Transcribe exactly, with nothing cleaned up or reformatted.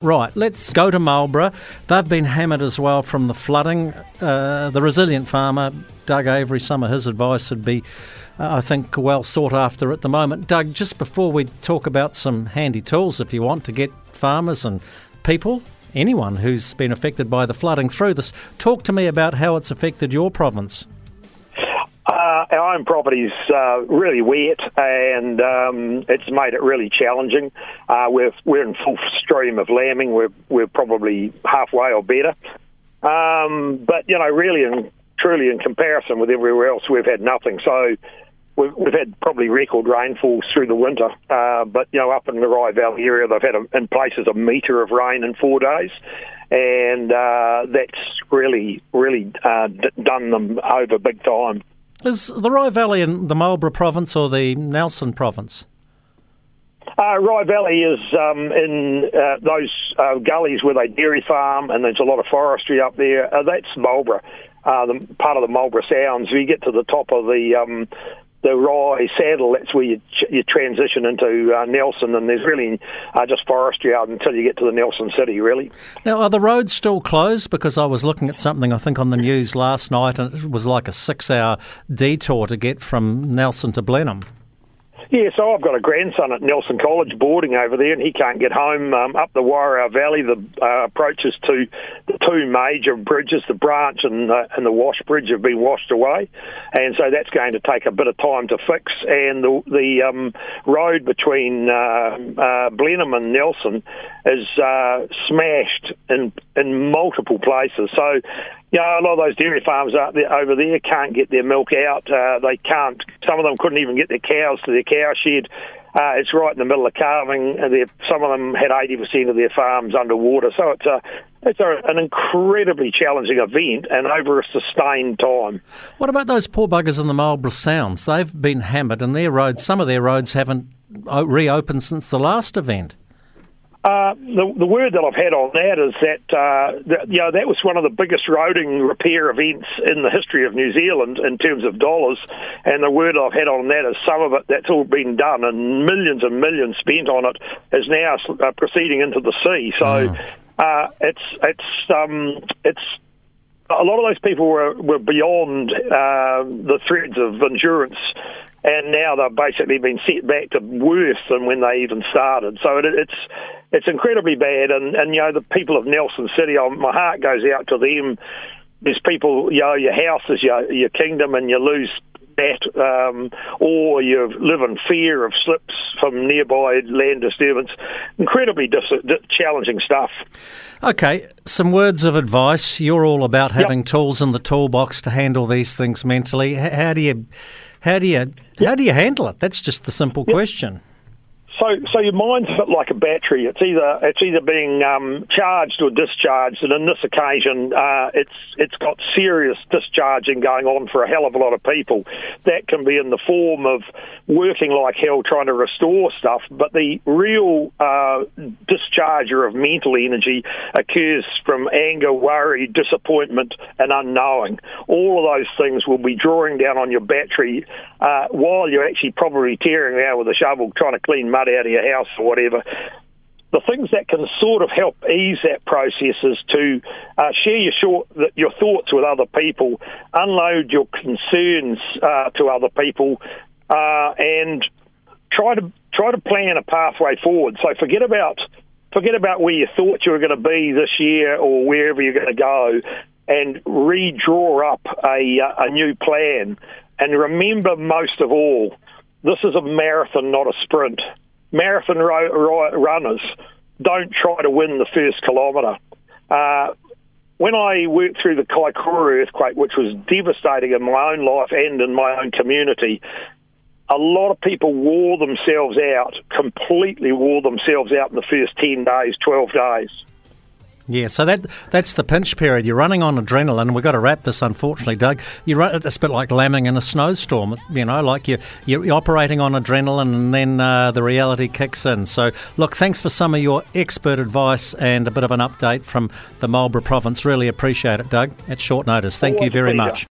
Right, let's go to Marlborough. They've been hammered as well from the flooding. Uh, the resilient farmer, Doug Avery, some of his advice would be, uh, I think, well sought after at the moment. Doug, just before we talk about some handy tools, if you want, to get farmers and people, anyone who's been affected by the flooding through this, talk to me about how it's affected your province. Uh, our own property's uh, really wet, and um, it's made it really challenging. Uh, we're we're in full stream of lambing. We're we're probably halfway or better. Um, but you know, really and truly, in comparison with everywhere else, we've had nothing. So we've, we've had probably record rainfalls through the winter. Uh, but you know, up in the Rai Valley area, they've had a, in places a metre of rain in four days. And uh, that's really really uh, d- done them over big time. Is the Rai Valley in the Marlborough province or the Nelson province? Uh, Rai Valley is um, in uh, those uh, gullies where they dairy farm, and there's a lot of forestry up there. Uh, that's Marlborough, uh, the, part of the Marlborough Sounds. If you get to the top of the um, the Rai Saddle, that's where you, you transition into uh, Nelson, and there's really uh, just forestry out until you get to the Nelson city, really. Now, are the roads still closed? Because I was looking at something, I think, on the news last night, and it was like a six-hour detour to get from Nelson to Blenheim. Yeah, so I've got a grandson at Nelson College boarding over there, and he can't get home. Um, up the Wairau Valley, the uh, approaches to the two major bridges, the Branch and the, and the Wash Bridge, have been washed away, and so that's going to take a bit of time to fix. And the, the um, road between uh, uh, Blenheim and Nelson is uh, smashed in in multiple places. So, you know, a lot of those dairy farms out there, over there, can't get their milk out. Uh, they can't. Some of them couldn't even get their cows to their cow shed. Uh, it's right in the middle of calving, and some of them had eighty percent of their farms underwater. So it's a, it's a, an incredibly challenging event, and over a sustained time. What about those poor buggers in the Marlborough Sounds? They've been hammered, and their roads, some of their roads haven't reopened since the last event. Uh, the, the word that I've had on that is that, uh, that, you know, that was one of the biggest roading repair events in the history of New Zealand in terms of dollars, and the word I've had on that is some of it, that's all been done, and millions and millions spent on it is now uh, proceeding into the sea. So uh, it's it's um, it's a lot of those people were, were beyond uh, the threads of endurance. And now they've basically been set back to worse than when they even started. So it, it's it's incredibly bad. And, and, you know, the people of Nelson City, oh, my heart goes out to them. There's people, you know, your house is your, your kingdom, and you lose that, um, or you live in fear of slips from nearby land disturbance. Incredibly dis- dis- challenging stuff. Okay, some words of advice. You're all about having yep. tools in the toolbox to handle these things mentally. H- how do you... How do you how do you handle it? That's just the simple yep. question. So, so your mind's fit like a battery. It's either it's either being um, charged or discharged, and in this occasion, uh, it's it's got serious discharging going on for a hell of a lot of people. That can be in the form of working like hell trying to restore stuff, but the real uh, discharger of mental energy occurs from anger, worry, disappointment, and unknowing. All of those things will be drawing down on your battery uh, while you're actually probably tearing around with a shovel trying to clean mud out of your house or whatever. The things that can sort of help ease that process is to uh, share your short, your thoughts with other people, unload your concerns uh, to other people, uh, and try to try to plan a pathway forward. So forget about forget about where you thought you were going to be this year or wherever you're going to go, and redraw up a uh, a new plan. And remember, most of all, this is a marathon, not a sprint. Marathon ro- ro- runners don't try to win the first kilometre. Uh, when I worked through the Kaikoura earthquake, which was devastating in my own life and in my own community, a lot of people wore themselves out, completely wore themselves out in the first ten days, twelve days. Yeah, so that that's the pinch period. You're running on adrenaline. We've got to wrap this, unfortunately, Doug. You run, it's a bit like lambing in a snowstorm, you know, like you, you're operating on adrenaline, and then uh, the reality kicks in. So, look, thanks for some of your expert advice and a bit of an update from the Marlborough province. Really appreciate it, Doug, at short notice. Thank you very much.